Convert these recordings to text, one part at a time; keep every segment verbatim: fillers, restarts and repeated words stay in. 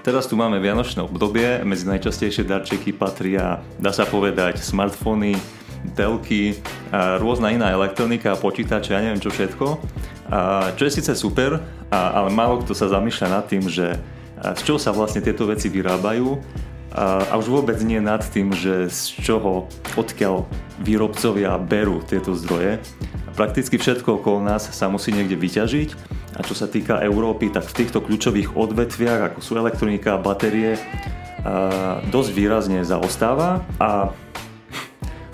Teraz tu máme vianočné obdobie, medzi najčastejšie darčeky patria, dá sa povedať, smartfóny, telky, rôzna iná elektronika, počítače, ja neviem čo všetko. Čo je síce super, ale málo kto sa zamýšľa nad tým, že z čoho sa vlastne tieto veci vyrábajú a už vôbec nie nad tým, že z čoho, odkiaľ výrobcovia berú tieto zdroje. Prakticky všetko okolo nás sa musí niekde vyťažiť. A čo sa týka Európy, tak v týchto kľúčových odvetviach, ako sú elektronika a batérie, dosť výrazne zaostáva a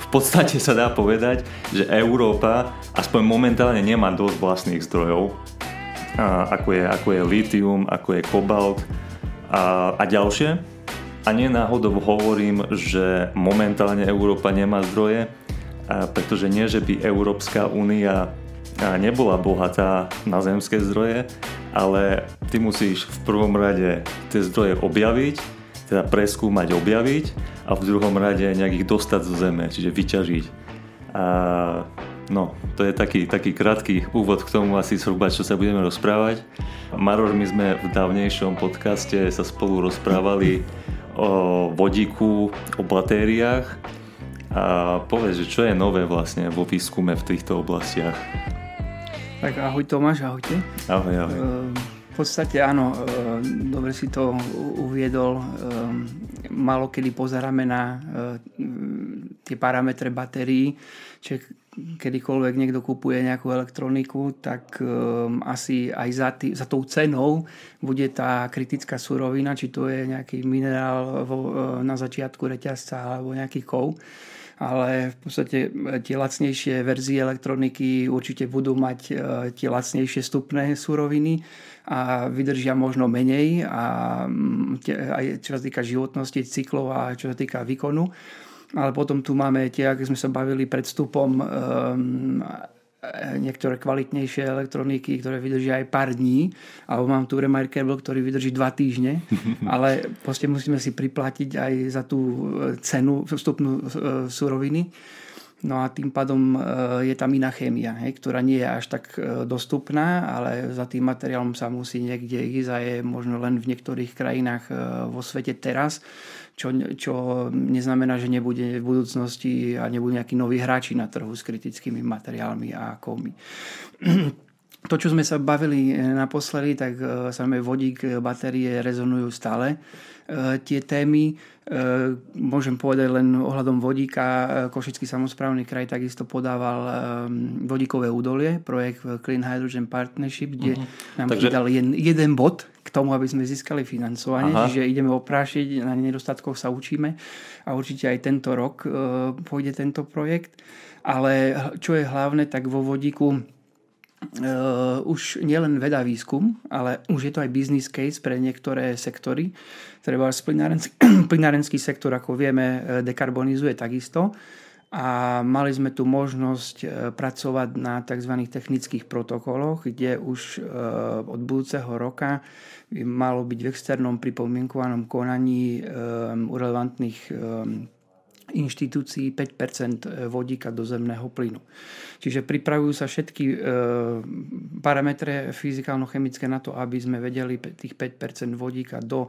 v podstate sa dá povedať, že Európa aspoň momentálne nemá dosť vlastných zdrojov, ako je, ako je litium, ako je kobalt a, a ďalšie. A nie náhodou hovorím, že momentálne Európa nemá zdroje, pretože nie, že by Európska únia nebola bohatá na zemské zdroje, ale ty musíš v prvom rade tie zdroje objaviť, teda preskúmať, objaviť a v druhom rade nejak ich dostať zo zeme, čiže vyťažiť. A no, to je taký, taký krátky úvod k tomu asi zhruba, čo sa budeme rozprávať. Maroš, my sme v dávnejšom podcaste sa spolu rozprávali o vodíku, o batériách a povedz, že čo je nové vlastne vo výskume v týchto oblastiach. Tak ahoj Tomáš, ahojte. Ahoj, ahoj. Uh... V podstate áno, dobre si to uviedol. Málo kedy pozeráme na tie parametre batérií, čiže kedykoľvek niekto kupuje nejakú elektroniku, tak asi aj za, tý, za tou cenou bude tá kritická surovina, či to je nejaký minerál na začiatku reťazca alebo nejaký kov. Ale v podstate tie lacnejšie verzie elektroniky určite budú mať tie lacnejšie vstupné suroviny a vydržia možno menej a aj čo sa týka životnosti cyklov a čo sa týka výkonu. Ale potom tu máme tie, ako sme sa bavili pred vstupom, um, niektoré kvalitnejšie elektroniky, ktoré vydržia aj pár dní, alebo mám tu Remarkable, ktorý vydrží dva týždne, ale proste musíme si priplatiť aj za tú cenu vstupnú suroviny. No a tým pádom je tam iná chémia, hej, ktorá nie je až tak dostupná, ale za tým materiálom sa musí niekde ísť a je možno len v niektorých krajinách vo svete teraz, čo, čo neznamená, že nebude v budúcnosti a nebudú nejakí noví hráči na trhu s kritickými materiálmi a kovmi. To, čo sme sa bavili naposledy, tak samozrejme vodík, batérie rezonujú stále tie témy. Môžem povedať len ohľadom vodíka. Košický samosprávny kraj takisto podával vodíkové údolie, projekt Clean Hydrogen Partnership, kde uh-huh. nám Takže... dal jeden, jeden bod k tomu, aby sme získali financovanie. Aha. Čiže ideme oprášiť, na nedostatkoch sa učíme a určite aj tento rok pôjde tento projekt. Ale čo je hlavné, tak vo vodíku Uh, už nielen veda výskum, ale už je to aj business case pre niektoré sektory. Treba splinárenský, splinárenský sektor, ako vieme, dekarbonizuje takisto. A mali sme tu možnosť pracovať na tzv. Technických protokoloch, kde už od budúceho roka by malo byť v externom pripomienkovanom konaní relevantných inštitúcií päť percent vodíka do zemného plynu. Čiže pripravujú sa všetky e, parametre fyzikálno-chemické na to, aby sme vedeli tých päť percent vodíka do e,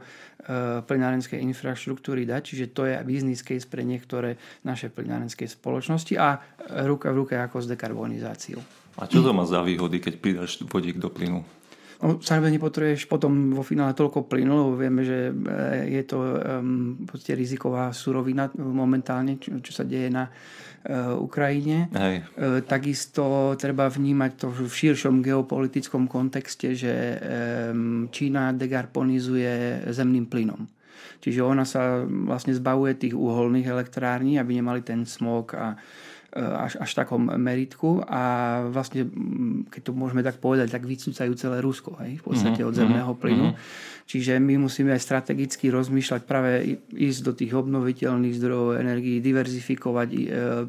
plynárenskej infraštruktúry dať. Čiže to je business case pre niektoré naše plynárenské spoločnosti a ruka v ruke ako s dekarbonizáciou. A čo to má za výhody, keď pridáš vodík do plynu? No, samozrejme nepotrebuješ potom vo finále toľko plynu, lebo vieme, že je to um, podstate riziková surovina momentálne, čo, čo sa deje na uh, Ukrajine. Uh, takisto treba vnímať to v širšom geopolitickom kontexte, že um, Čína dekarbonizuje zemným plynom. Čiže ona sa vlastne zbavuje tých uholných elektrární, aby nemali ten smog a Až, až takom meritku a vlastne, keď to môžeme tak povedať, tak vycúcajú celé Rusko, hej, v podstate od zemného plynu. Mm-hmm. Čiže my musíme aj strategicky rozmýšľať, práve ísť do tých obnoviteľných zdrojov energií, diverzifikovať, e,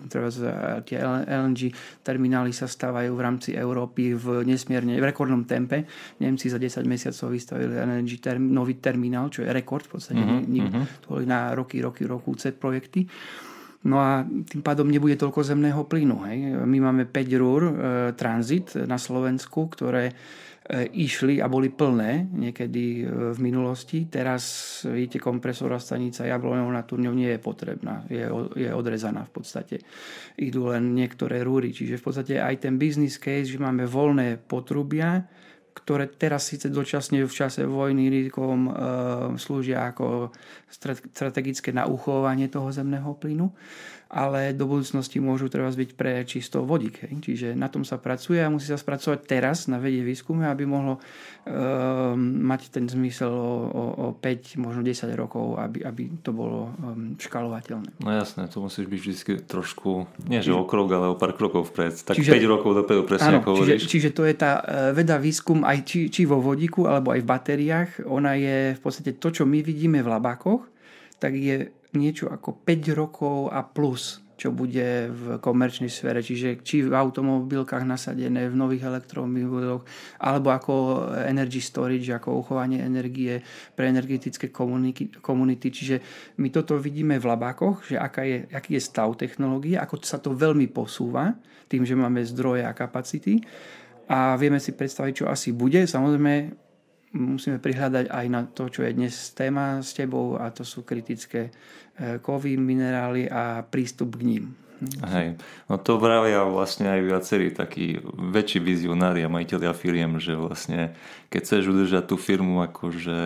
treba sa, tie el en gé terminály sa stávajú v rámci Európy v nesmierne, v rekordnom tempe. Nemci za desať mesiacov vystavili el en gé term, nový terminál, čo je rekord v podstate, mm-hmm. nikto, to boli na roky, roky, rokúce projekty. No a tým pádom nebude toľko zemného plynu. Hej. My máme päť rúr e, tranzit na Slovensku, ktoré e, išli a boli plné niekedy e, v minulosti. Teraz, vidíte, kompresorová stanica Jablonov nad Turňou nie je potrebná. Je, je odrezaná v podstate. Idú len niektoré rúry. Čiže v podstate aj ten business case, že máme voľné potrubia, ktoré teraz síce dočasne v čase vojny rizikom e, slúžia ako strategické na uchovanie toho zemného plynu, ale do budúcnosti môžu treba byť pre čisto vodík. Hej. Čiže na tom sa pracuje a musí sa spracovať teraz na vede výskume, aby mohlo e, mať ten zmysel o, o, o päť, možno desať rokov, aby, aby to bolo um, škalovateľné. No jasné, to musíš byť vždy trošku, nie že o krok, ale o pár krokov vpred. Tak čiže, päť rokov dopredu presne, ako hovoríš. Čiže, čiže to je tá veda výskum aj či, či vo vodíku, alebo aj v batériách, ona je v podstate to, čo my vidíme v labákoch, tak je niečo ako päť rokov a plus, čo bude v komerčnej sfére. Čiže či v automobilkách nasadené, v nových elektromobiloch, alebo ako energy storage, ako uchovanie energie pre energetické komunity. Čiže my toto vidíme v labákoch, že aká je, aký je stav technológie, ako sa to veľmi posúva tým, že máme zdroje a kapacity. A vieme si predstaviť, čo asi bude. Samozrejme, musíme prihľadať aj na to, čo je dnes téma s tebou, a to sú kritické kovy, minerály a prístup k ním. Hej. No to vravia vlastne aj viacerí takí väčší vizionári a majitelia firiem, že vlastne keď chceš udržať tú firmu akože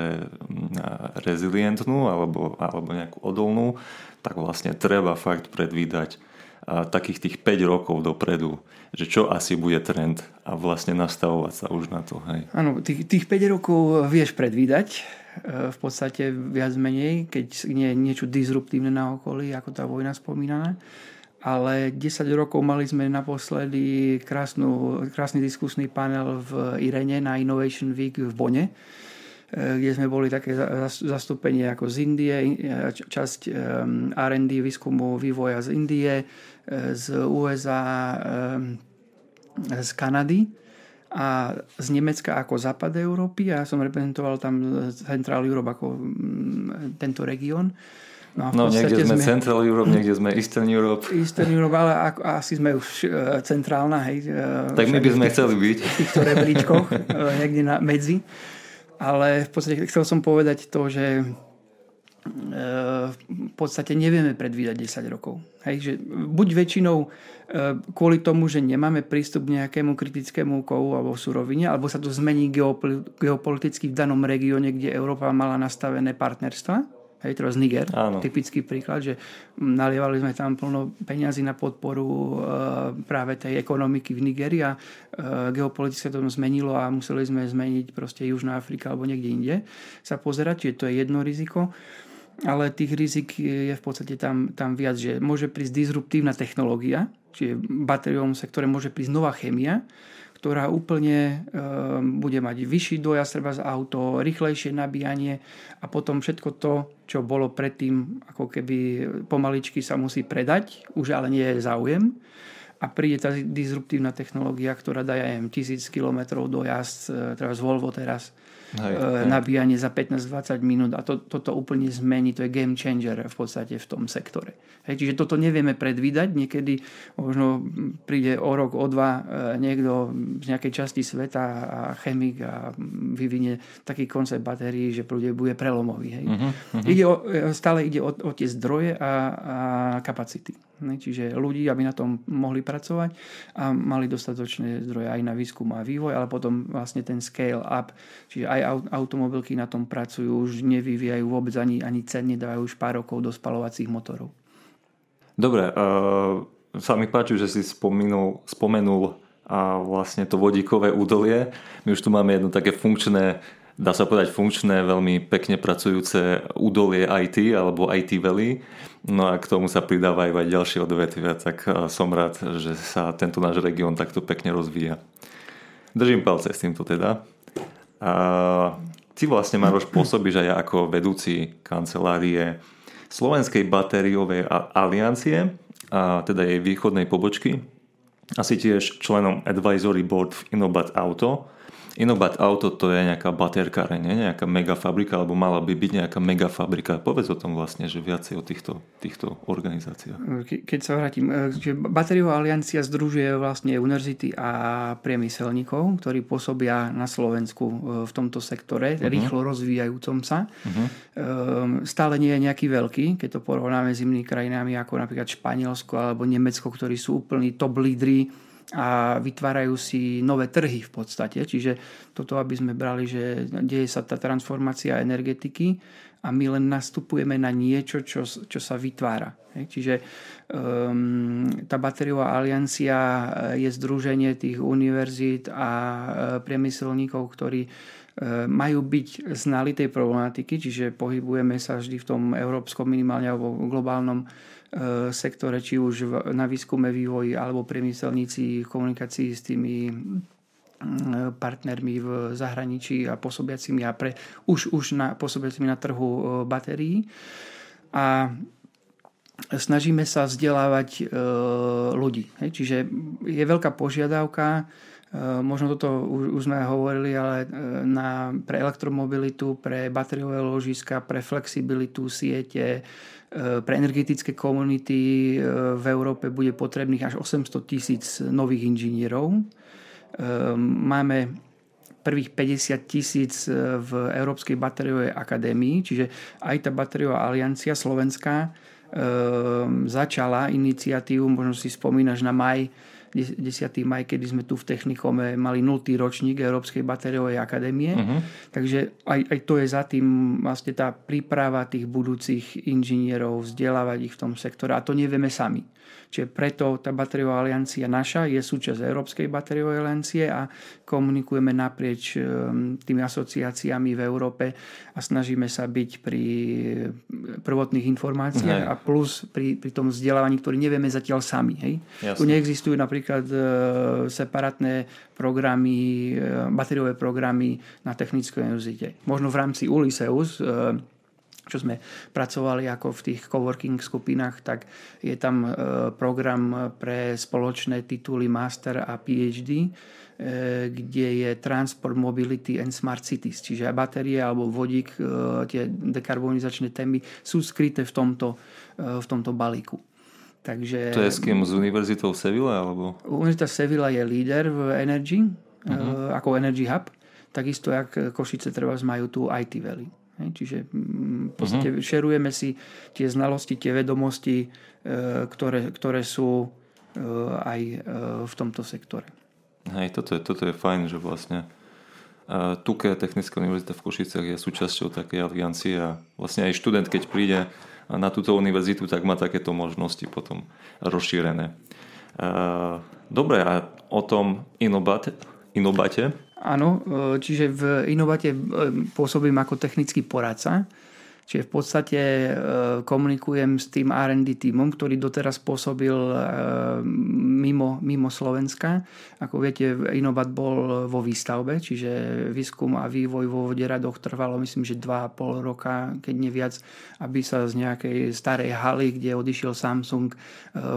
rezilientnú alebo, alebo nejakú odolnú, tak vlastne treba fakt predvídať a takých tých päť rokov dopredu, že čo asi bude trend a vlastne nastavovať sa už na to. Hej. Áno, tých, tých päť rokov vieš predvídať v podstate viac menej, keď nie je niečo disruptívne na okolí, ako tá vojna spomínaná. Ale desať rokov mali sme naposledy krásnu, krásny diskusný panel v Irene na Innovation Week v Bone, kde sme boli také zastúpenie ako z Indie, časť er end dé výskumu vývoja z Indie, z ú es á, z Kanady a z Nemecka ako západ Európy. Ja som reprezentoval tam Central Europe ako tento región. No, no niekde sme, sme Central Europe, niekde sme Eastern Europe. Eastern Europe, ale ako, asi sme už centrálna. Hej, tak my by sme tých, chceli byť. V týchto rebríčkoch, niekde na, medzi. Ale v podstate chcel som povedať to, že v podstate nevieme predvídať desať rokov. Hej, že buď väčšinou kvôli tomu, že nemáme prístup k nejakému kritickému kovu alebo surovine, alebo sa to zmení geopoliticky v danom regióne, kde Európa mala nastavené partnerstva. Hej, teraz Niger, áno. Typický príklad, že nalievali sme tam plno peňazí na podporu e, práve tej ekonomiky v Nigeri a e, geopoliticky to zmenilo a museli sme zmeniť proste Južná Afrika alebo niekde inde sa pozerať, čiže to je jedno riziko, ale tých rizik je v podstate tam, tam viac, že môže prísť disruptívna technológia, čiže v batériovom sektore môže prísť nová chémia, ktorá úplne e, bude mať vyšší dojazd treba z auto, rýchlejšie nabíjanie a potom všetko to, čo bolo predtým, ako keby pomaličky sa musí predať, už ale nie je záujem. A príde tá disruptívna technológia, ktorá dá aj tisíc kilometrov dojazd, treba z Volvo teraz, hej, e, nabíjanie za pätnásť dvadsať minút a to, toto úplne zmení, to je game changer v podstate v tom sektore. Hej, čiže toto nevieme predvídať, niekedy možno príde o rok, o dva e, niekto z nejakej časti sveta a chemik a vyvinie taký koncept batérií, že bude prelomový. Hej. Uh-huh, uh-huh. Ide o, stále ide o, o tie zdroje a, a kapacity. Čiže ľudí, aby na tom mohli pracovať a mali dostatočné zdroje aj na výskum a vývoj, ale potom vlastne ten scale up, čiže aj automobilky na tom pracujú, už nevyvíjajú vôbec ani, ani ceny, dávajú už pár rokov do spalovacích motorov. Dobre, uh, sa mi páči, že si spomenul, spomenul a vlastne to vodíkové údolie. My už tu máme jedno také funkčné, dá sa povedať funkčné, veľmi pekne pracujúce údolie í té alebo í té Valley. No a k tomu sa pridávajú aj ďalšie odvetvia, tak som rád, že sa tento náš región takto pekne rozvíja. Držím palce s týmto teda. A ty vlastne, Maroš, pôsobíš aj ako vedúci kancelárie Slovenskej batériovej aliancie, a teda jej východnej pobočky. A si tiež členom Advisory Board v Inobat Auto Inobat Auto, to je nejaká baterkáre, nie? Nejaká mega fabrika, alebo mala by byť nejaká mega fabrika. Povedz o tom vlastne, že viacej o týchto, týchto organizáciách. Ke, keď sa vrátim, že Batériová aliancia združuje vlastne univerzity a priemyselníkov, ktorí pôsobia na Slovensku v tomto sektore, uh-huh. rýchlo rozvíjajúcom sa. Uh-huh. Stále nie je nejaký veľký, keď to porovnáme s inými krajinami, ako napríklad Španielsko alebo Nemecko, ktorí sú úplní top lídri a vytvárajú si nové trhy v podstate. Čiže toto, aby sme brali, že deje sa tá transformácia energetiky a my len nastupujeme na niečo, čo, čo sa vytvára. Čiže um, tá Batériová aliancia je združenie tých univerzít a priemyselníkov, ktorí majú byť znali tej problematiky, čiže pohybujeme sa vždy v tom európskom minimálne alebo globálnom sektore, či už na výskume, vývoji alebo priemyselníci v komunikácii s tými partnermi v zahraničí a pôsobiacimi a pre, už, už na, pôsobiacimi na trhu batérií. A snažíme sa vzdelávať ľudí. Čiže je veľká požiadavka, možno toto už sme hovorili, ale na, pre elektromobilitu, pre batériové ložiska, pre flexibilitu siete, pre energetické komunity v Európe bude potrebných až osemsto tisíc nových inžinierov. Máme prvých päťdesiat tisíc v Európskej batériovej akadémii, čiže aj tá Batériová aliancia slovenská začala iniciatívu, možno si spomínaš na maj, desiateho mája, kedy sme tu v Technikome mali nultý ročník Európskej batériovej akadémie. Uh-huh. Takže aj, aj to je za tým vlastne tá príprava tých budúcich inžinierov, vzdelávať ich v tom sektore. A to nevieme sami. Čiže preto tá Batériová aliancia naša je súčasť Európskej batériovej aliancie a komunikujeme naprieč tými asociáciami v Európe a snažíme sa byť pri prvotných informáciách uh-huh. a plus pri, pri tom vzdelávaní, ktorý nevieme zatiaľ sami. Hej? Tu neexistujú napríklad napríklad separátne programy, batériové programy na Technickej univerzite. Možno v rámci Ulyseus, čo sme pracovali ako v tých coworking skupinách, tak je tam program pre spoločné tituly Master a PhD, kde je Transport, Mobility and Smart Cities. Čiže batérie alebo vodík, tie dekarbonizačné témy sú skryté v tomto, v tomto balíku. Takže, to je s kým? S Univerzitou Sevilla? Alebo? Univerzita Sevilla je líder v Energy, uh-huh. ako Energy Hub. Takisto, jak Košice treba majú tu í té Valley. Čiže v podstate uh-huh. šerujeme si tie znalosti, tie vedomosti, ktoré, ktoré sú aj v tomto sektore. Hej, toto je, toto je fajn, že vlastne Tuke, Technická univerzita v Košicech, je súčasťou takej aliancie a vlastne aj študent, keď príde na túto univerzitu, tak má takéto možnosti potom rozšírené. Dobre, a o tom Inobate? Inobate? Áno, čiže v Inobate pôsobím ako technický poradca. Čiže v podstate komunikujem s tým er end dé tímom, ktorý doteraz pôsobil mimo, mimo Slovenska. Ako viete, Inobat bol vo výstavbe, čiže výskum a vývoj vo Voderadoch trvalo, myslím, že dva a pol roka, keď nie viac, aby sa z nejakej starej haly, kde odišiel Samsung,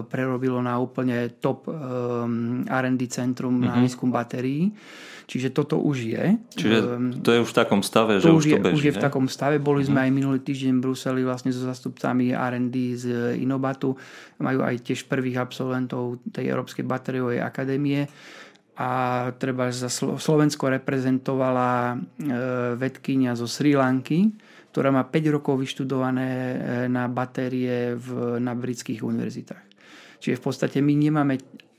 prerobilo na úplne top er end dé centrum mm-hmm. na výskum batérií. Čiže toto už je. Čiže to je už v takom stave, to že už to je, beží. Už je v takom stave. Boli mm-hmm. sme aj minulý týždeň v Bruseli vlastne so zastupcami er end dé z Inobatu. Majú aj tiež prvých absolventov tej Európskej batériovej akadémie. A treba za Slovensko reprezentovala vedkyňa zo Srí Lanky, ktorá má päť rokov vyštudované na batérie v, na britských univerzitách. Čiže v podstate my nemáme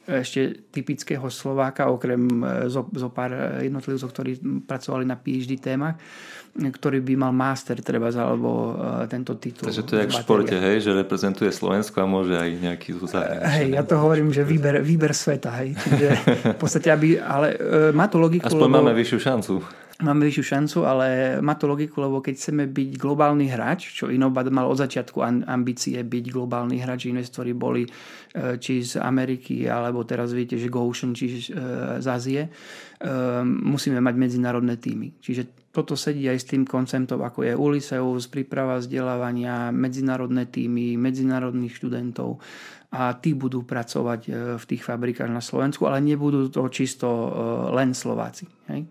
ešte typického Slováka, okrem zo, zo pár jednotlivcov, ktorí pracovali na PhD témach, ktorý by mal master treba alebo tento titul. Takže to je jak v športe, hej, že reprezentuje Slovensko a môže aj nejaký zahraničný. Hej, ja to hovorím, že výber, výber sveta, hej. Čiže v podstate, aby, ale má to logiku. Aspoň lebo máme vyššiu šancu. Máme vyššiu šancu, ale má to logiku, lebo keď chceme byť globálny hráč, čo Inobat mal od začiatku ambície byť globálny hráč, investori boli či z Ameriky, alebo teraz viete, že Goshen, či z Ázie, musíme mať medzinárodné týmy. Čiže toto sedí aj s tým konceptom, ako je Ulyseus, príprava vzdelávania, medzinárodné týmy, medzinárodných študentov, a tí budú pracovať v tých fabrikách na Slovensku, ale nebudú to čisto len Slováci, hej?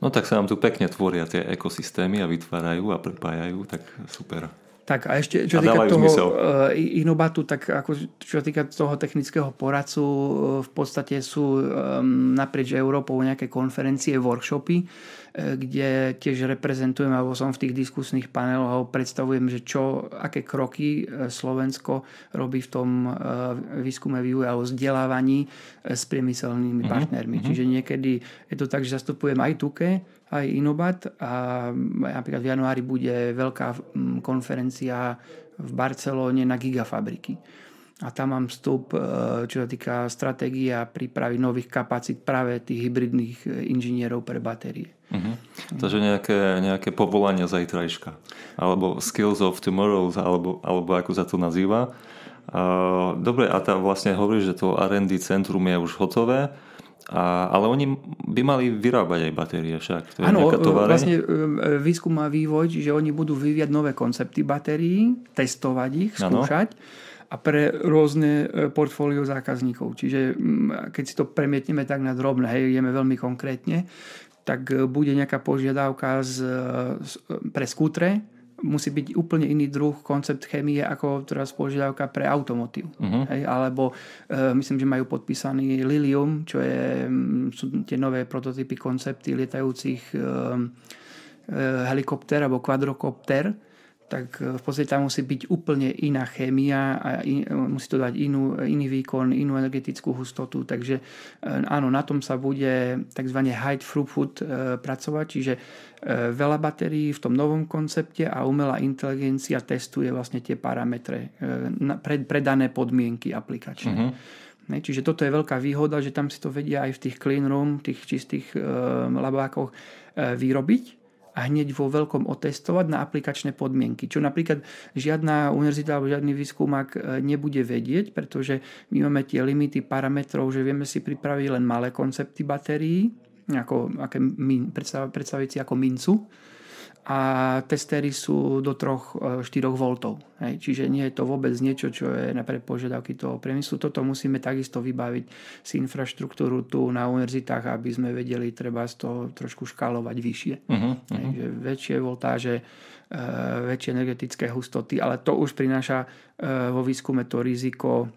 No tak sa nám tu pekne tvoria tie ekosystémy a vytvárajú a prepájajú, tak super. Tak a ešte, čo sa týka toho zmysel. Inobatu, tak ako, čo sa týka toho technického poradcu, v podstate sú naprieč Európou nejaké konferencie, workshopy, kde tiež reprezentujem, alebo som v tých diskusných paneloch a predstavujem, že čo, aké kroky Slovensko robí v tom výskume, vývoji alebo vzdelávaní s priemyselnými mm-hmm. partnermi. Mm-hmm. Čiže niekedy je to tak, že zastupujem aj Tuke, aj Inobat, a napríklad v januári bude veľká konferencia v Barcelóne na gigafabriky. A tam mám vstup, čo sa týka stratégie a prípravy nových kapacít práve tých hybridných inžinierov pre batérie. Uh-huh. Takže nejaké, nejaké povolania zajtrajška. Alebo skills of tomorrow, alebo, alebo ako sa to nazýva. Dobre, a tam vlastne hovoríš, že to R and D centrum je už hotové. A, ale oni by mali vyrábať aj batérie však. To je ano, nejaká továreň. Vlastne výskum a vývoj, čiže oni budú vyvíjať nové koncepty batérií, testovať ich, skúšať. Ano. A pre rôzne portfólio zákazníkov. Čiže keď si to premietneme tak na drobné, hej, ideme veľmi konkrétne, tak bude nejaká požiadavka z, z, pre skútre, musí byť úplne iný druh koncept chémie ako teraz požiadavka pre automotív. Uh-huh. Hej, alebo e, myslím, že majú podpísaný Lilium, čo je, sú tie nové prototypy, koncepty lietajúcich e, e, helikopter alebo kvadrokopter, tak v podstate tam musí byť úplne iná chémia a in, musí to dať inú, iný výkon, inú energetickú hustotu. Takže áno, na tom sa bude tzv. High throughput pracovať, čiže veľa batérií v tom novom koncepte a umelá inteligencia testuje vlastne tie parametre pre, pre dané podmienky aplikačné. Mm-hmm. Čiže toto je veľká výhoda, že tam si to vedia aj v tých clean room, tých čistých labákoch vyrobiť a hneď vo veľkom otestovať na aplikačné podmienky. Čo napríklad žiadna univerzita alebo žiadny výskumák nebude vedieť, pretože my máme tie limity parametrov, že vieme si pripraviť len malé koncepty batérií, ako, aké min, predstav, predstaviť si ako mincu, a testéry sú do troch až štyroch voltov. Čiže nie je to vôbec niečo, čo je na požiadavky toho priemyslu. Toto musíme takisto vybaviť si infraštruktúru tu na univerzitách, aby sme vedeli treba z toho trošku škálovať vyššie. Uh-huh, uh-huh. Takže väčšie voltáže, väčšie energetické hustoty, ale to už prináša vo výskume to riziko,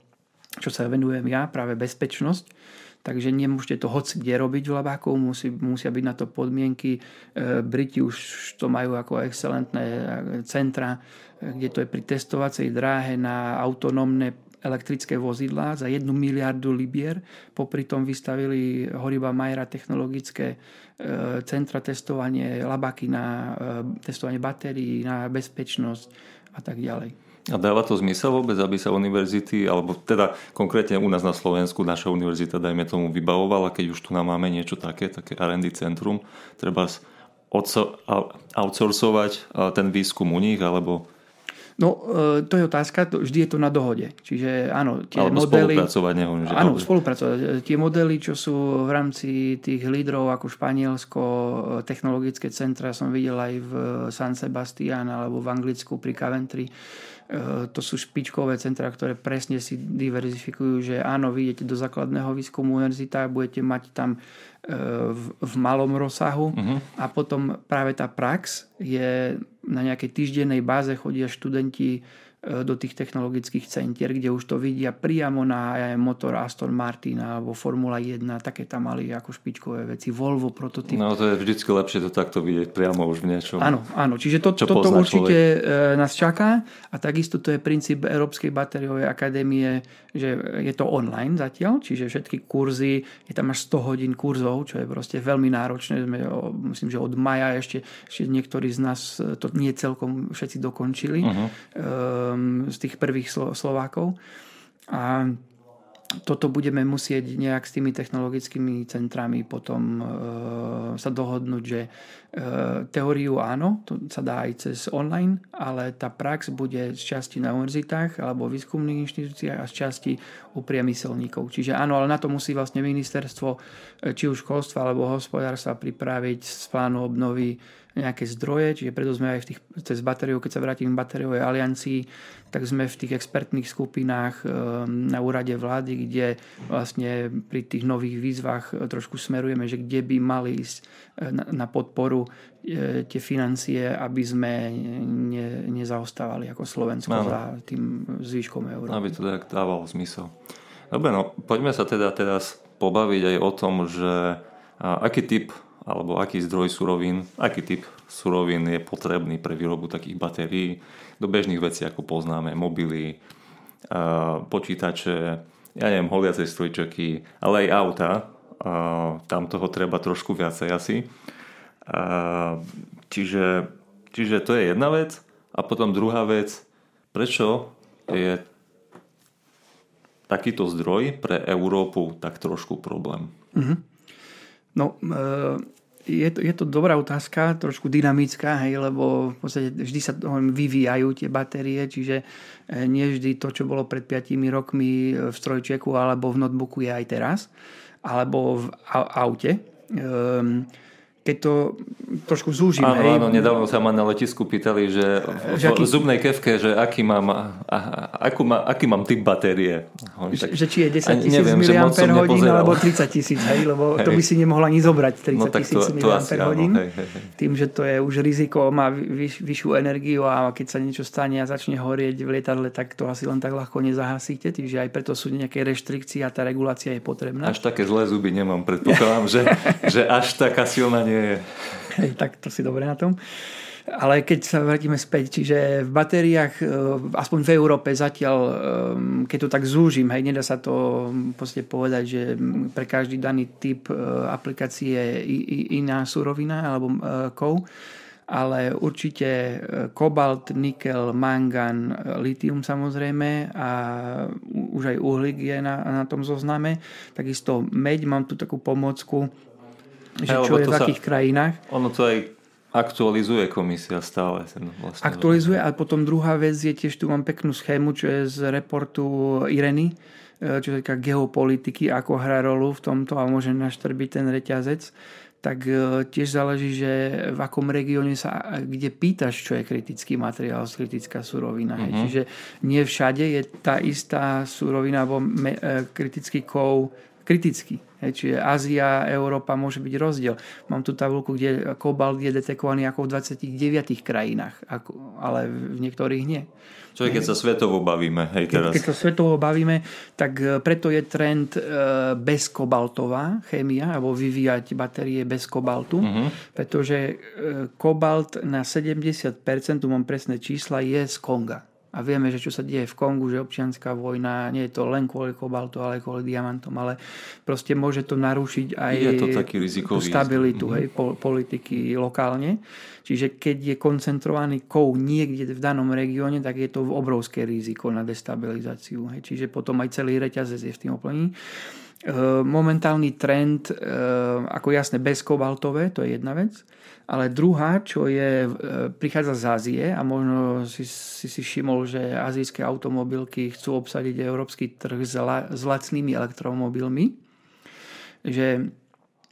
čo sa venujem ja, práve bezpečnosť. Takže nemôžete to hoci kde robiť v labáku, musí, musia byť na to podmienky. Briti už to majú ako excelentné centra, kde to je pri testovacej dráhe na autonómne elektrické vozidlá za jednu miliardu libier. Popri tom vystavili Horiba Majera technologické centra testovanie labáky na testovanie batérií, na bezpečnosť a tak ďalej. A dáva to zmysel vôbec, aby sa univerzity, alebo teda konkrétne u nás na Slovensku, naša univerzita, dajme tomu, vybavovala, keď už tu nám máme niečo také, také R and D centrum, treba outsourcovať ten výskum u nich, alebo... No, to je otázka, vždy je to na dohode. Čiže áno, tie alebo modely... spolupracovať, neviem, že... Áno, spolupracovať. Tie modely, čo sú v rámci tých lídrov ako Španielsko, technologické centra, som videl aj v San Sebastián alebo v Anglicku pri Coventry. To sú špičkové centra, ktoré presne si diverzifikujú, že áno, vy idete do základného výskumu univerzita, budete mať tam v, v malom rozsahu uh-huh. a potom práve tá prax je na nejakej týždennej báze, chodia študenti do tých technologických centier, kde už to vidia priamo na motor Aston Martina alebo Formula jeden, také tam mali ako špičkové veci, Volvo prototyp. No to je vždycky lepšie to takto vidieť priamo už v niečom. Áno, áno. Čiže to, toto určite človek. Nás čaká a takisto to je princíp Európskej batériovej akadémie, že je to online zatiaľ, čiže všetky kurzy, je tam až sto hodín kurzov, čo je proste veľmi náročné. Myslím, že od maja ešte, ešte niektorí z nás to nie celkom všetci dokončili. Uh-huh. Ehm, z tých prvých Slovákov, a toto budeme musieť nejak s tými technologickými centrami potom e, sa dohodnúť, že e, teóriu áno, to sa dá aj cez online, ale tá prax bude z časti na univerzitách alebo výskumných inštitúciách a z časti u priemyselníkov. Čiže áno, ale na to musí vlastne ministerstvo či už školstva alebo hospodárstva pripraviť z plánu obnovy nejaké zdroje, čiže preto sme aj v tých, cez batériu, keď sa vrátim k batériovej aliancii, tak sme v tých expertných skupinách na úrade vlády, kde vlastne pri tých nových výzvach trošku smerujeme, že kde by mali ísť na podporu tie financie, aby sme ne, nezaostávali ako Slovensko Máme. za tým zvýškom Európy. Aby to tak dávalo zmysel. Dobre, no poďme sa teda teraz pobaviť aj o tom, že aký typ alebo aký zdroj surovín, aký typ surovín je potrebný pre výrobu takých batérií do bežných vecí, ako poznáme, mobily, počítače, ja neviem, holiace strojčeky, ale aj auta. Tam toho treba trošku viacej asi. Čiže, čiže to je jedna vec. A potom druhá vec, prečo je takýto zdroj pre Európu tak trošku problém? Mhm. No, je to, je to dobrá otázka, trošku dynamická, hej, lebo v podstate vždy sa vyvíjajú tie batérie, čiže nie vždy to, čo bolo pred piatimi rokmi v strojčeku alebo v notebooku je aj teraz, alebo v aute. Keď to trošku zúžim. Áno, hej, áno, nedávno sa ma na letisku pýtali, že v, aký, v zubnej kefke, že aký mám, a, akú má, aký mám typ batérie. Hoň, že, že či je desať tisíc miliampérhodín alebo tridsať tisíc, lebo hej. To by si nemohla ani zobrať tridsať tisíc miliampérhodín. Tým, že to je už riziko, má vyš, vyššiu energiu a keď sa niečo stane a začne horieť v lietadle, tak to asi len tak ľahko nezahasíte. Takže aj preto sú nejaké reštrikcie a tá regulácia je potrebná. Až také zlé zuby nemám, predpokladám, že, že až taká silná nie je. Tak to si dobre na tom. Ale keď sa vrátime späť, čiže v batériách, aspoň v Európe zatiaľ, keď to tak zúžim, hej, nedá sa to proste povedať, že pre každý daný typ aplikácie je iná surovina alebo kov, ale určite kobalt, nikel, mangan, litium samozrejme a už aj uhlík je na, na tom zozname. Takisto meď, mám tu takú pomôcku, že čo je v akých sa, krajinách. Ono to aj aktualizuje komisia stále. Vlastne aktualizuje a potom druhá vec je tiež, tu mám peknú schému, čo je z reportu Ireny, čo je taká geopolitiky, ako hrá rolu v tomto a môže naštrbiť ten reťazec. Tak tiež záleží, že v akom regióne sa, kde pýtaš, čo je kritický materiál, kritická surovina. Mm-hmm. Čiže nie všade je tá istá surovina alebo me, kritický kov kritický. Čiže Ázia, Európa, môže byť rozdiel. Mám tu tabuľku, kde kobalt je detekovaný ako v dvadsiatich deviatich krajinách, ako, ale v niektorých nie. Čo je, keď sa svetovo bavíme. Hej, teraz. Keď, keď sa svetovo bavíme, tak preto je trend bezkobaltová chémia, alebo vyvíjať batérie bez kobaltu, mm-hmm. pretože kobalt na sedemdesiat percent, tu mám presné čísla, je z Konga. A vieme, že čo sa deje v Kongu, že občianská vojna, nie je to len kvôli kobaltu, ale kvôli diamantom, ale proste môže to narušiť aj to tú stabilitu hej, po, politiky lokálne. Čiže keď je koncentrovaný kov niekde v danom regióne, tak je to obrovské riziko na destabilizáciu. Hej. Čiže potom aj celý reťazec je v tým oplnení. Momentálny trend, ako jasné, bezkobaltové, to je jedna vec. Ale druhá, čo je, prichádza z Ázie a možno si si, si všimol, že azijské automobilky chcú obsadiť európsky trh s, la, s lacnými elektromobilmi. Že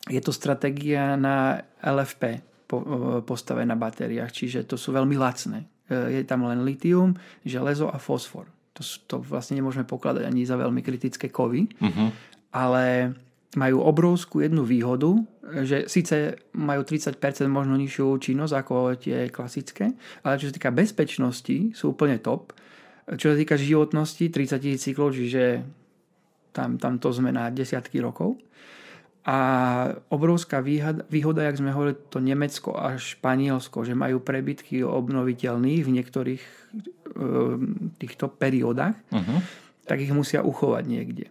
je to stratégia na el ef pé po, postavená na batériách, čiže to sú veľmi lacné. Je tam len litium, železo a fosfor. To, to vlastne nemôžeme pokladať ani za veľmi kritické kovy, mm-hmm. ale majú obrovskú jednu výhodu, že síce majú tridsať percent možno nižšiu účinnosť ako tie klasické, ale čo sa týka bezpečnosti, sú úplne top. Čo sa týka životnosti, tridsať tisíc cyklov, čiže tam, tam to sme na desiatky rokov. A obrovská výhoda, výhoda, jak sme hovorili, to Nemecko a Španielsko, že majú prebytky obnoviteľných v niektorých týchto periódach, uh-huh. tak ich musia uchovať niekde.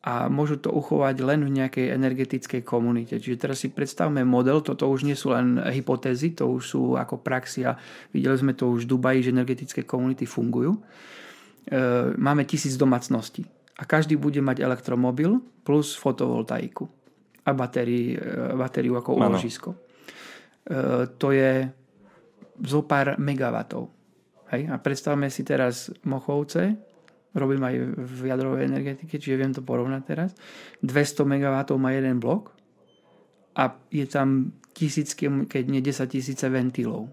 A môžu to uchovať len v nejakej energetickej komunite. Čiže teraz si predstavme model, toto už nie sú len hypotézy, to už sú ako praxia. Videli sme to už v Dubaji, že energetické komunity fungujú. Máme tisíc domácností a každý bude mať elektromobil plus fotovoltaiku a batérii, batériu ako úložisko. To je zo pár megawatov. Hej? A predstavme si teraz Mochovce, robím aj v jadrovej energetike, čiže viem to porovnať teraz. dvesto megawátov má jeden blok a je tam tisícky, keď nie desaťtisíc ventilov.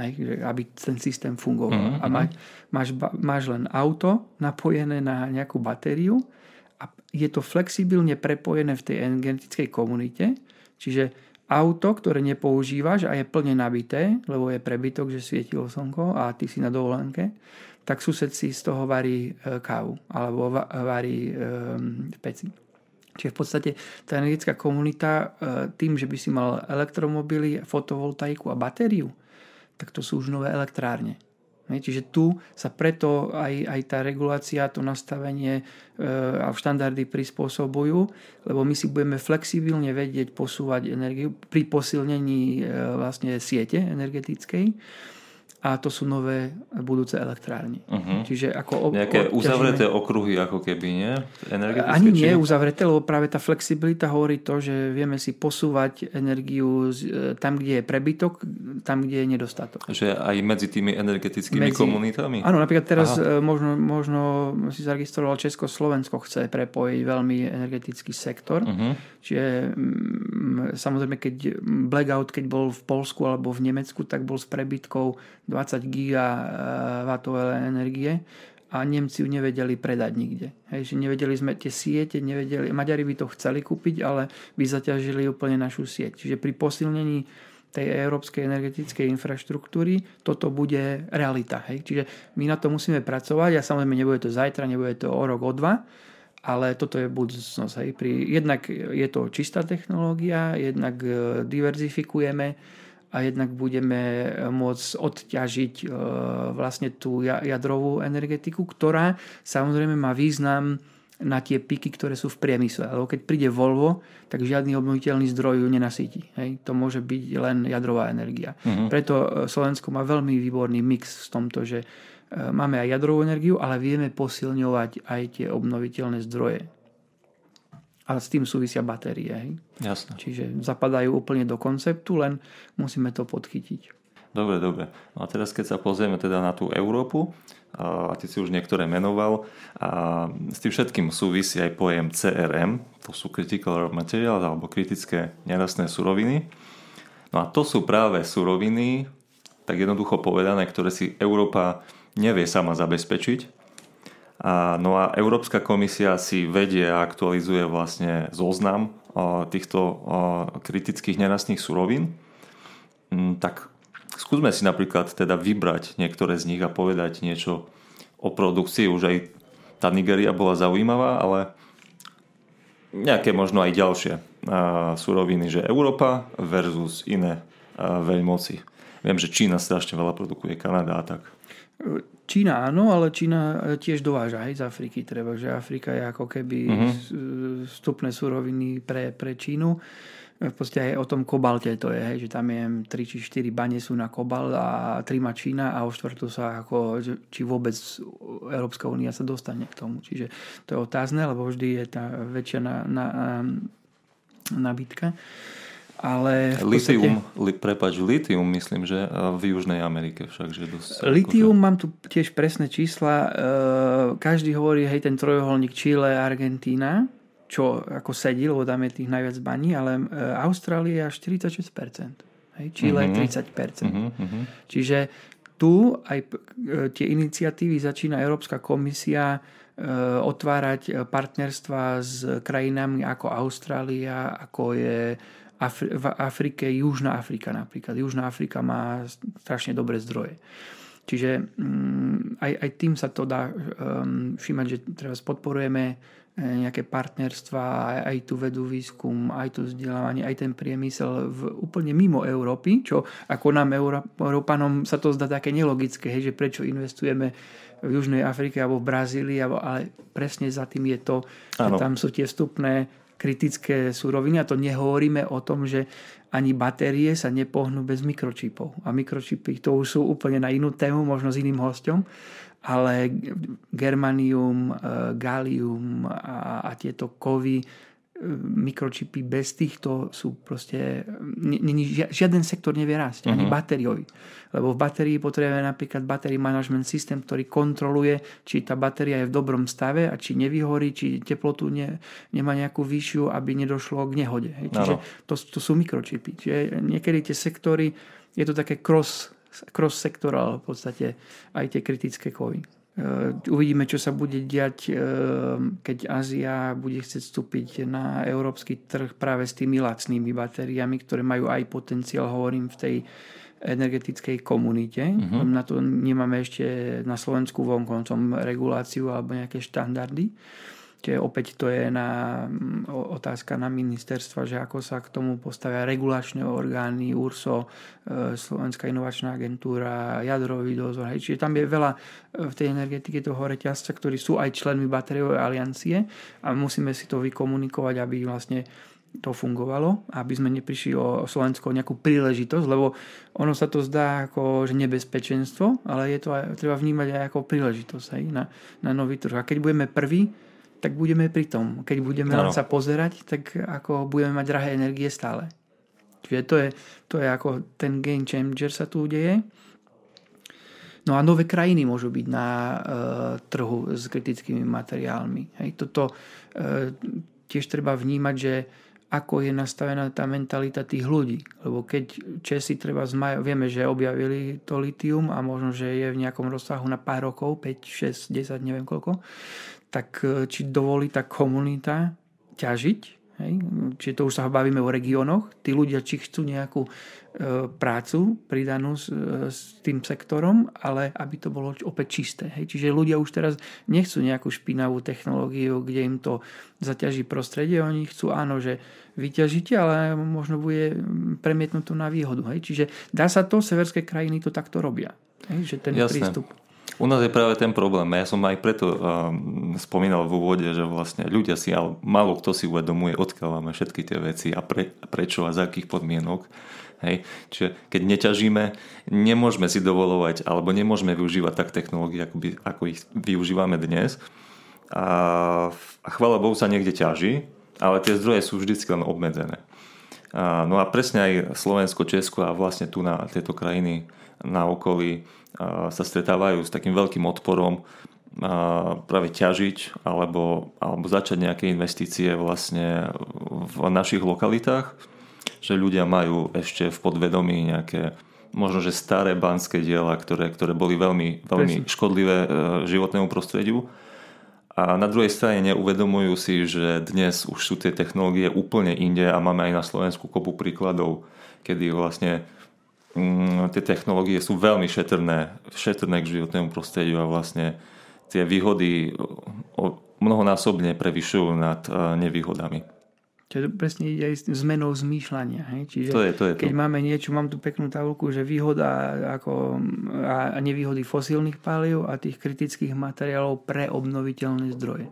Hej, aby ten systém fungoval. Mm-hmm. A mať, máš, máš len auto napojené na nejakú batériu a je to flexibilne prepojené v tej energetickej komunite. Čiže auto, ktoré nepoužívaš a je plne nabité, lebo je prebytok, že svietilo slnko a ty si na dovolenke, tak sused si z toho varí kávu alebo varí um, peci. Čiže v podstate tá energetická komunita tým, že by si mal elektromobily, fotovoltaiku a batériu, tak to sú už nové elektrárne. Čiže tu sa preto aj, aj tá regulácia, to nastavenie a štandardy prispôsobujú, lebo my si budeme flexibilne vedieť posúvať energiu pri posilnení vlastne siete energetickej. A to sú nové budúce elektrárne. Uh-huh. Čiže ako ob- nejaké obťažíme... uzavreté okruhy, ako keby, nie? Energetické, ani nie či... uzavreté, lebo práve tá flexibilita hovorí to, že vieme si posúvať energiu tam, kde je prebytok, tam, kde je nedostatok. Že aj medzi tými energetickými medzi... komunitami? Áno, napríklad teraz možno, možno si zaregistroval Česko, Slovensko chce prepojiť veľmi energetický sektor. Uh-huh. Čiže m, samozrejme, keď Blackout, keď bol v Poľsku alebo v Nemecku, tak bol s prebytkou dvadsať gigawattov energie a Nemci ju nevedeli predať nikde. Hej, že nevedeli sme tie siete, nevedeli, Maďari by to chceli kúpiť, ale by zaťažili úplne našu sieť. Čiže pri posilnení tej európskej energetickej infraštruktúry toto bude realita. Hej. Čiže my na to musíme pracovať a samozrejme nebude to zajtra, nebude to o rok, o dva, ale toto je budúcnosť. Hej. Pri, jednak je to čistá technológia, jednak diverzifikujeme a jednak budeme môcť odťažiť vlastne tú jadrovú energetiku, ktorá samozrejme má význam na tie píky, ktoré sú v priemysle. Lebo keď príde Volvo, tak žiadny obnoviteľný zdroj ju nenasíti. Hej? To môže byť len jadrová energia. Mhm. Preto Slovensko má veľmi výborný mix v tomto, že máme aj jadrovú energiu, ale vieme posilňovať aj tie obnoviteľné zdroje. A s tým súvisia batérie. Hej? Jasne. Čiže zapadajú úplne do konceptu, len musíme to podchytiť. Dobre, dobre. No a teraz keď sa pozrieme teda na tú Európu, a ty si už niektoré menoval, a s tým všetkým súvisí aj pojem C R M, to sú critical raw materials alebo kritické nerastné suroviny. No a to sú práve suroviny, tak jednoducho povedané, ktoré si Európa nevie sama zabezpečiť. A, no a Európska komisia si vedie a aktualizuje vlastne zoznam o, týchto o, kritických nerastných surovín. Mm, tak skúsme si napríklad teda vybrať niektoré z nich a povedať niečo o produkcii. Už aj tá Nigéria bola zaujímavá, ale nejaké možno aj ďalšie a, suroviny, že Európa versus iné a, veľmoci. Viem, že Čína strašne veľa produkuje, Kanada a tak. Čína áno, ale Čína tiež dováža aj z Afriky. Treba, že Afrika je ako keby mm-hmm. vstupné suroviny pre, pre Čínu. V podstate o tom kobalte to je, hej, že tam je tri či štyri bane sú na kobalt a tri má Čína a o štvrtú sa ako, či vôbec Európska únia sa dostane k tomu. Čiže to je otázne, lebo vždy je tá väčšia na, na, nabytka. Ale podstate... Litium, li, prepáč, litium myslím, že v Južnej Amerike však. Že dosť, litium, akože... mám tu tiež presné čísla. Každý hovorí, hej, ten trojuholník Chile, Argentína, čo ako sedí, lebo tam je tých najviac baní, ale Austrália štyridsaťšesť percent, hej, Chile mm-hmm. tridsať percent. Mm-hmm. Čiže tu aj tie iniciatívy začína Európska komisia otvárať partnerstva s krajinami ako Austrália, ako je... Afri- v Afrike, Južná Afrika napríklad. Južná Afrika má strašne dobré zdroje. Čiže mm, aj, aj tým sa to dá um, všímať, že treba podporujeme nejaké partnerstva, aj, aj tú vedú výskum, aj to vzdelávanie, aj ten priemysel v, úplne mimo Európy, čo ako nám Európanom sa to zdá také nelogické, hej, že prečo investujeme v Južnej Afrike alebo v Brazílii, alebo, ale presne za tým je to, ano. Že tam sú tie vstupné kritické suroviny a to nehovoríme o tom, že ani batérie sa nepohnú bez mikročipov. A mikročipy to už sú úplne na inú tému, možno s iným hosťom, ale germanium, gallium a, a tieto kovy mikročipy bez týchto sú proste... Žiaden sektor nevie rásť, ani uh-huh. batériový. Lebo v batérii potrebujeme napríklad battery management systém, ktorý kontroluje, či tá batéria je v dobrom stave a či nevyhorí, či teplotu ne, nemá nejakú vyššiu, aby nedošlo k nehode. Hej. Čiže to, to sú mikročipy. Čiže niekedy tie sektory, je to také cross, cross sektoral v podstate aj tie kritické kovy. Uvidíme, čo sa bude diať, keď Ázia bude chcieť vstúpiť na európsky trh práve s tými lacnými batériami, ktoré majú aj potenciál, hovorím, v tej energetickej komunite. Uh-huh. Na to nemáme ešte na Slovensku vonkoncom reguláciu alebo nejaké štandardy. Čiže opäť to je na, otázka na ministerstva, že ako sa k tomu postavia regulačné orgány, URSO, Slovenská inovačná agentúra, jadrový dozor. Hej. Čiže tam je veľa v tej energetike toho reťazca, ktorí sú aj členmi batériovej aliancie a musíme si to vykomunikovať, aby vlastne to fungovalo, aby sme neprišli o Slovensko nejakú príležitosť, lebo ono sa to zdá ako že nebezpečenstvo, ale je to aj, treba vnímať aj ako príležitosť, hej, na, na nový trh. A keď budeme prví, tak budeme pri tom. Keď budeme len sa pozerať, tak ako budeme mať drahé energie stále. Čiže to je, to je ako ten game changer sa tu deje. No a nové krajiny môžu byť na e, trhu s kritickými materiálmi. Hej, toto e, tiež treba vnímať, že ako je nastavená tá mentalita tých ľudí. Lebo keď Česi treba zmajú, vieme, že objavili to litium a možno, že je v nejakom rozsahu na pár rokov, päť, šesť, desať, neviem koľko, tak či dovolí tá komunita ťažiť, hej? Čiže to už sa bavíme o regiónoch, tí ľudia či chcú nejakú e, prácu pridanú s, e, s tým sektorom, ale aby to bolo opäť čisté. Hej? Čiže ľudia už teraz nechcú nejakú špinavú technológiu, kde im to zaťaží prostredie, oni chcú áno, že vyťažite, ale možno bude premietnúť to na výhodu. Hej? Čiže dá sa to, severské krajiny to takto robia. Hej? Že ten Jasné. prístup... U nás je práve ten problém. Ja som aj preto um, spomínal v úvode, že vlastne ľudia si, ale málo kto si uvedomuje, odkiaľ máme všetky tie veci a pre, prečo a za akých podmienok. Hej. Čiže keď neťažíme, nemôžeme si dovolovať alebo nemôžeme využívať tak technológie, ako, by, ako ich využívame dnes. A, a chvála Bohu sa niekde ťaží, ale tie zdroje sú vždy len obmedzené. A, no a presne aj Slovensko, Česko a vlastne tu na tieto krajiny na okolí sa stretávajú s takým veľkým odporom práve ťažiť alebo, alebo začať nejaké investície vlastne v našich lokalitách, že ľudia majú ešte v podvedomí nejaké možno, že staré banské diela, ktoré, ktoré boli veľmi, veľmi škodlivé životnému prostrediu. A na druhej strane neuvedomujú si, že dnes už sú tie technológie úplne inde a máme aj na Slovensku kopu príkladov, kedy vlastne tie technológie sú veľmi šetrné, šetrné k životnému prostrediu a vlastne tie výhody mnohonásobne prevyšujú nad nevýhodami. Čiže presne ide aj s zmenou zmýšľania. Hej? Čiže to je, to je keď to. Máme niečo, mám tu peknú tabuľku, že výhoda ako, a nevýhody fosílnych palív a tých kritických materiálov pre obnoviteľné zdroje.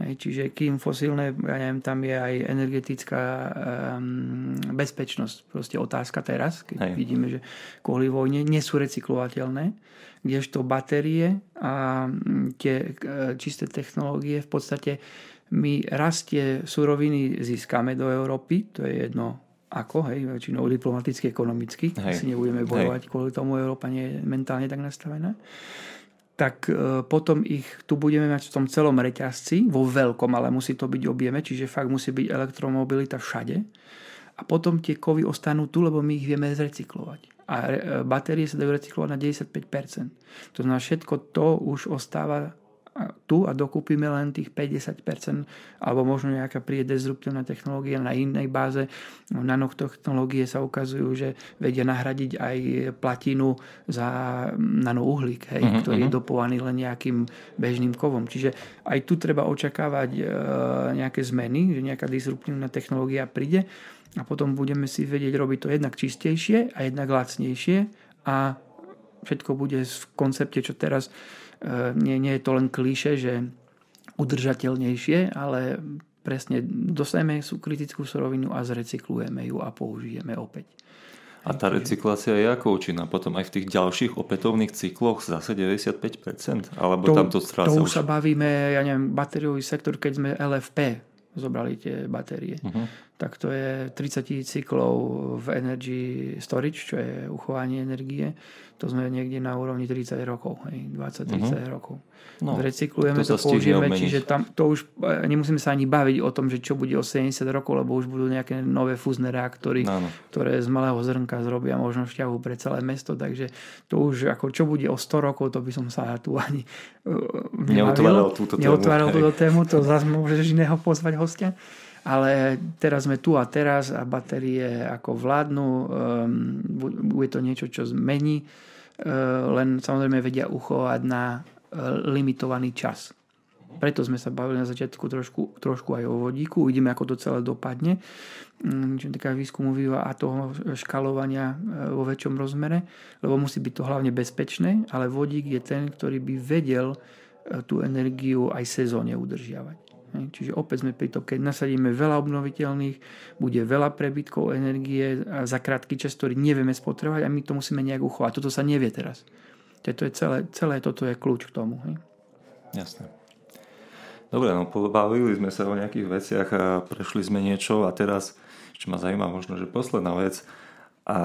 Hej, čiže kým fosílne, ja neviem, tam je aj energetická um, bezpečnosť. Proste otázka teraz, keď Hej. vidíme, že kvôli vojne nie sú recyklovateľné, kdežto batérie a tie čisté technológie v podstate my raz tie suroviny získame do Európy, to je jedno ako, hej, väčšinou diplomaticky, ekonomicky, si nebudeme bojovať, Hej. kvôli tomu Európa nie je mentálne tak nastavená. Tak potom ich tu budeme mať v tom celom reťazci, vo veľkom, ale musí to byť objeme, čiže fakt musí byť elektromobilita všade. A potom tie kovy ostanú tu, lebo my ich vieme zrecyklovať. A batérie sa dajú recyklovať na deväťdesiatpäť percent. To znamená, všetko to už ostáva tu a dokúpime len tých päťdesiat percent alebo možno nejaká príde disruptívna technológia na inej báze. Nanotechnológie sa ukazujú, že vedia nahradiť aj platinu za nanouhlík, hej, uh-huh, ktorý uh-huh. je dopovaný len nejakým bežným kovom. Čiže aj tu treba očakávať e, nejaké zmeny, že nejaká disruptívna technológia príde a potom budeme si vedieť robiť to jednak čistejšie a jednak lacnejšie a všetko bude v koncepte, čo teraz Nie, nie je to len klíše, že udržateľnejšie, ale presne dostaneme sú kritickú surovinu a zrecyklujeme ju a použijeme opäť. A tá recyklácia je ako účinná? Potom aj v tých ďalších opätovných cykloch zase deväťdesiatpäť percent? Alebo to, tam to stráca? To už sa bavíme, ja neviem, batériový sektor, keď sme el ef pé zobrali tie batérie. Uh-huh. Tak to je tridsať tisíc cyklov v energy storage, čo je uchovanie energie. To sme niekde na úrovni tridsať rokov, hej, dvadsať tridsať uh-huh. rokov. No, recyklujeme, to, to použijeme, čiže tam to už nemusíme sa ani baviť o tom, že čo bude o sedemdesiat rokov, lebo už budú nejaké nové fúzne reaktory, no, no. ktoré z malého zrnka zrobia možno šťavu pre celé mesto, takže to už ako čo bude o sto rokov, to by som sa tu ani neotváral túto tému. Neotváral túto tému, to zase môžeš iného pozvať hostia. Ale teraz sme tu a teraz a batérie ako vládnu, bude to niečo, čo zmení, len samozrejme vedia uchovať na limitovaný čas. Preto sme sa bavili na začiatku trošku, trošku aj o vodíku, uvidíme, ako to celé dopadne. Čiže taká výskumu vývoja a toho škalovania vo väčšom rozmere, lebo musí byť to hlavne bezpečné, ale vodík je ten, ktorý by vedel tú energiu aj sezónne udržiavať. Čiže opäť sme pri tom, keď nasadíme veľa obnoviteľných, bude veľa prebytkov energie a za krátky čas, ktorý nevieme spotrebovať a my to musíme nejak uchovať. Toto sa nevie teraz. To je celé, celé toto je kľúč k tomu. Hej? Jasné. Dobre, no pobavili sme sa o nejakých veciach a prešli sme niečo a teraz, čo ma zaujíma možno, že posledná vec a,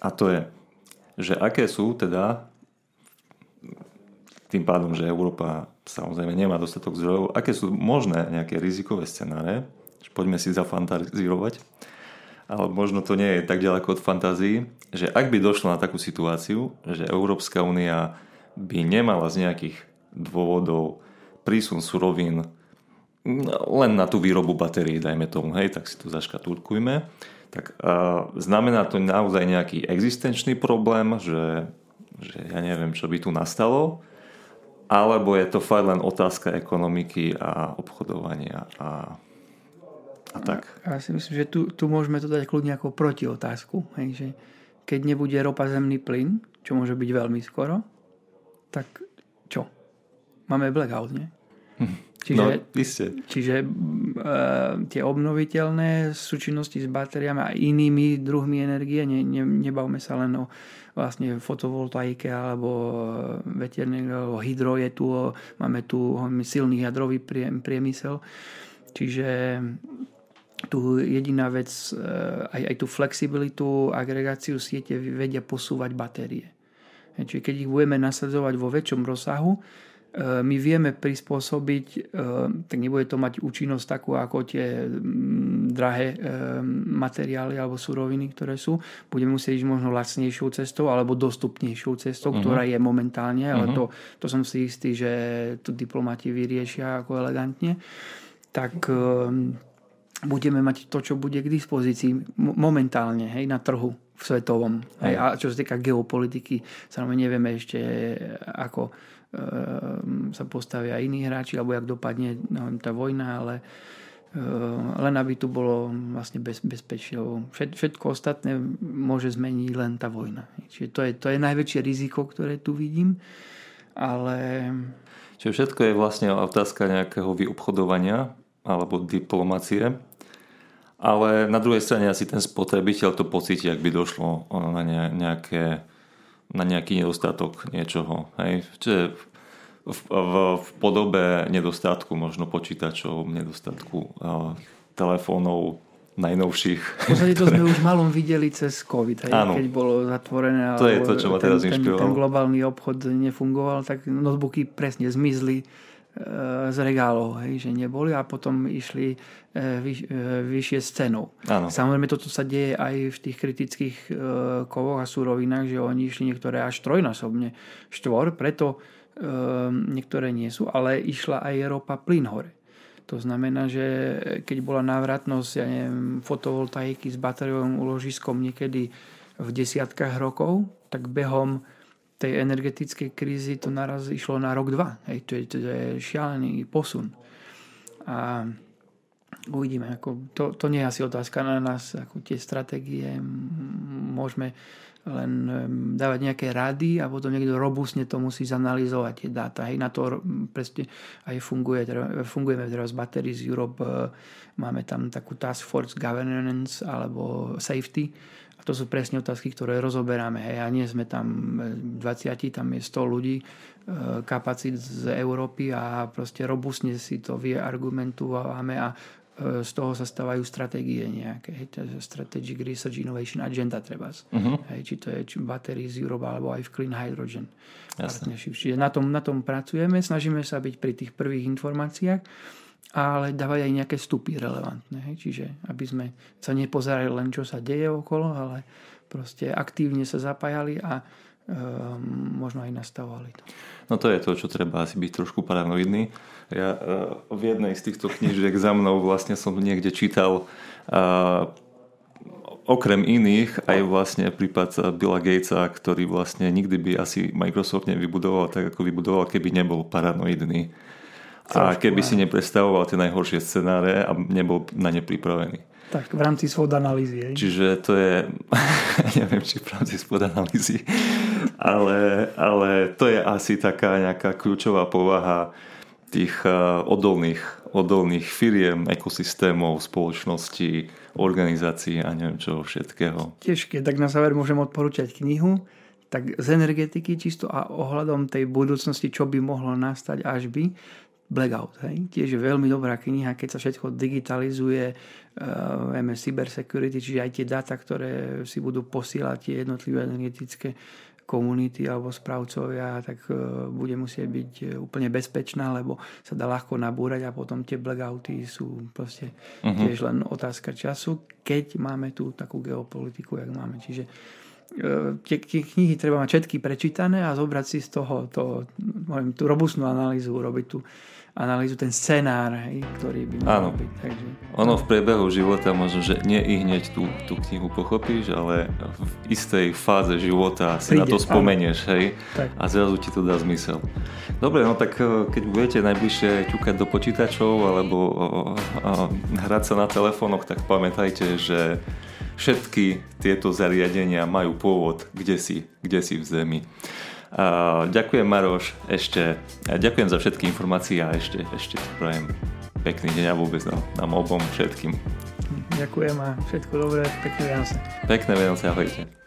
a to je, že aké sú teda tým pádom, že Európa samozrejme nemá dostatok zdrojov. Aké sú možné nejaké rizikové scenáre? Poďme si zafantazírovať. Ale možno to nie je tak ďaleko od fantázií, že ak by došlo na takú situáciu, že Európska únia by nemala z nejakých dôvodov prísun surovín len na tú výrobu batérií, dajme tomu, hej, tak si to zaškatulkujme, tak uh, znamená to naozaj nejaký existenčný problém, že, že ja neviem, čo by tu nastalo, alebo je to fakt len otázka ekonomiky a obchodovania a, a tak. Ja si myslím, že tu, tu môžeme to dať kľudne ako protiotázku. Hej, že keď nebude ropa, zemný plyn, čo môže byť veľmi skoro, tak čo? Máme blackout, nie? Čiže, no, iste. Čiže e, tie obnoviteľné súčinnosti s batériami a inými druhmi energie, ne, ne, nebavme sa len o vlastne fotovoltaike alebo veterné, alebo hydro je tu, máme tu silný jadrový priemysel. Čiže tu jediná vec, aj, aj tú flexibilitu, agregáciu siete vedia posúvať batérie. Čiže keď ich budeme nasadzovať vo väčšom rozsahu, my vieme prispôsobiť, tak nebude to mať účinnosť takú ako tie drahé materiály alebo suroviny, ktoré sú. Budeme musieť ísť možno lacnejšou cestou alebo dostupnejšou cestou, uh-huh. ktorá je momentálne, ale uh-huh. to, to som si istý, že to diplomati vyriešia ako elegantne. Tak budeme mať to, čo bude k dispozícii momentálne, hej, na trhu v svetovom. Hej. A čo sa týka geopolitiky, samozrejme nevieme ešte ako sa postavia iní hráči alebo jak dopadne tá vojna, ale len aby tu bolo vlastne bez, bezpečie. Všetko ostatné môže zmeniť len tá vojna. Čiže to je, to je najväčšie riziko, ktoré tu vidím, ale... Čiže všetko je vlastne otázka nejakého vyobchodovania alebo diplomacie, ale na druhej strane asi ten spotrebiteľ to pocíti, ak by došlo na nejaké na nejaký nedostatok niečoho. Hej? Čiže v, v, v podobe nedostatku možno počítačov, nedostatku uh, telefónov najnovších. V podstate to sme už malom videli cez COVID, hej? Keď bolo zatvorené. To je to, čo ma ten, teraz inšpirovalo. Ten, ten globálny obchod nefungoval, tak notebooky presne zmizli z regálov, hej, že neboli a potom išli vyš, vyššie s cenou. Áno. Samozrejme toto sa deje aj v tých kritických kovoch a surovinách, že oni išli niektoré až trojnásobne štvor, preto um, niektoré nie sú, ale išla aj ropa plyn hore. To znamená, že keď bola návratnosť, ja neviem, fotovoltaiky s batériovým úložiskom niekedy v desiatkách rokov, tak behom tej energetickej krízy to naraz išlo na rok, dva. Hej, to, je, to je šialený posun. A uvidíme. Ako to, to nie je asi otázka na nás. Ako tie stratégie môžeme len dávať nejaké rady a potom niekto robustne to musí zanalýzovať tie dáta. Hej, na to presne aj funguje, fungujeme teraz z Batteries Europe, máme tam takú task force governance alebo safety. A to sú presne otázky, ktoré rozoberáme. Hej. A nie sme tam dvadsať, tam je sto ľudí, kapacít z Európy a proste robustne si to vyargumentujeme a z toho sa stávajú stratégie nejaké. Hej. Strategic Research Innovation Agenda treba. Uh-huh. Hej, či to je Batteries Europe alebo aj v Clean Hydrogen Partnership. Čiže na tom, na tom pracujeme, snažíme sa byť pri tých prvých informáciách, ale dávať aj nejaké vstupy relevantné. Hej? Čiže aby sme sa nepozerali len, čo sa deje okolo, ale proste aktívne sa zapájali a um, možno aj nastavovali to. No to je to, čo treba asi byť trošku paranoidný. Ja uh, v jednej z týchto knížiek za mnou vlastne som niekde čítal uh, okrem iných aj vlastne prípad Billa Gatesa, ktorý vlastne nikdy by asi Microsoft nevybudoval tak, ako vybudoval, keby nebol paranoidný. A keby si nepredstavoval tie najhoršie scenáre a nebol na ne pripravený. Tak v rámci svod analýzy. Čiže to je, neviem, či v rámci svod analýzy, ale, ale to je asi taká nejaká kľúčová povaha tých odolných, odolných firiem, ekosystémov, spoločností, organizácií a neviem čoho všetkého. Tiežké, tak na záver môžem odporúčať knihu. Tak z energetiky čisto a ohľadom tej budúcnosti, čo by mohlo nastať, až by Blackout. Hej? Tiež je veľmi dobrá kniha, keď sa všetko digitalizuje, vieme, uh, cyber security, čiže aj tie dáta, ktoré si budú posielať tie jednotlivé energetické komunity alebo správcovia, tak uh, bude musieť byť úplne bezpečná, lebo sa dá ľahko nabúrať a potom tie blackouty sú proste uh-huh. tiež len otázka času, keď máme tú takú geopolitiku, jak máme. Čiže tie knihy treba mať všetky prečítané a zobrať si z toho to, môžem, tú robustnú analýzu, urobiť tú analýzu, ten scenár, hej, ktorý by mal byť. Takže... Ono v priebehu života možno, že nie i hneď tú, tú knihu pochopíš, ale v istej fáze života si príde, na to spomenieš, hej, a zrazu ti to dá zmysel. Dobre, no tak keď budete najbližšie ťukať do počítačov alebo o, o, hrať sa na telefónoch, tak pamätajte, že všetky tieto zariadenia majú pôvod kdesi, kdesi v zemi. A ďakujem, Maroš, ešte. A ďakujem za všetky informácie a ešte, ešte prajem pekný deň a vôbec nám, nám obom všetkým. Ďakujem a všetko dobré, pekné Vianoce. Pekné Vianoce, ahojte.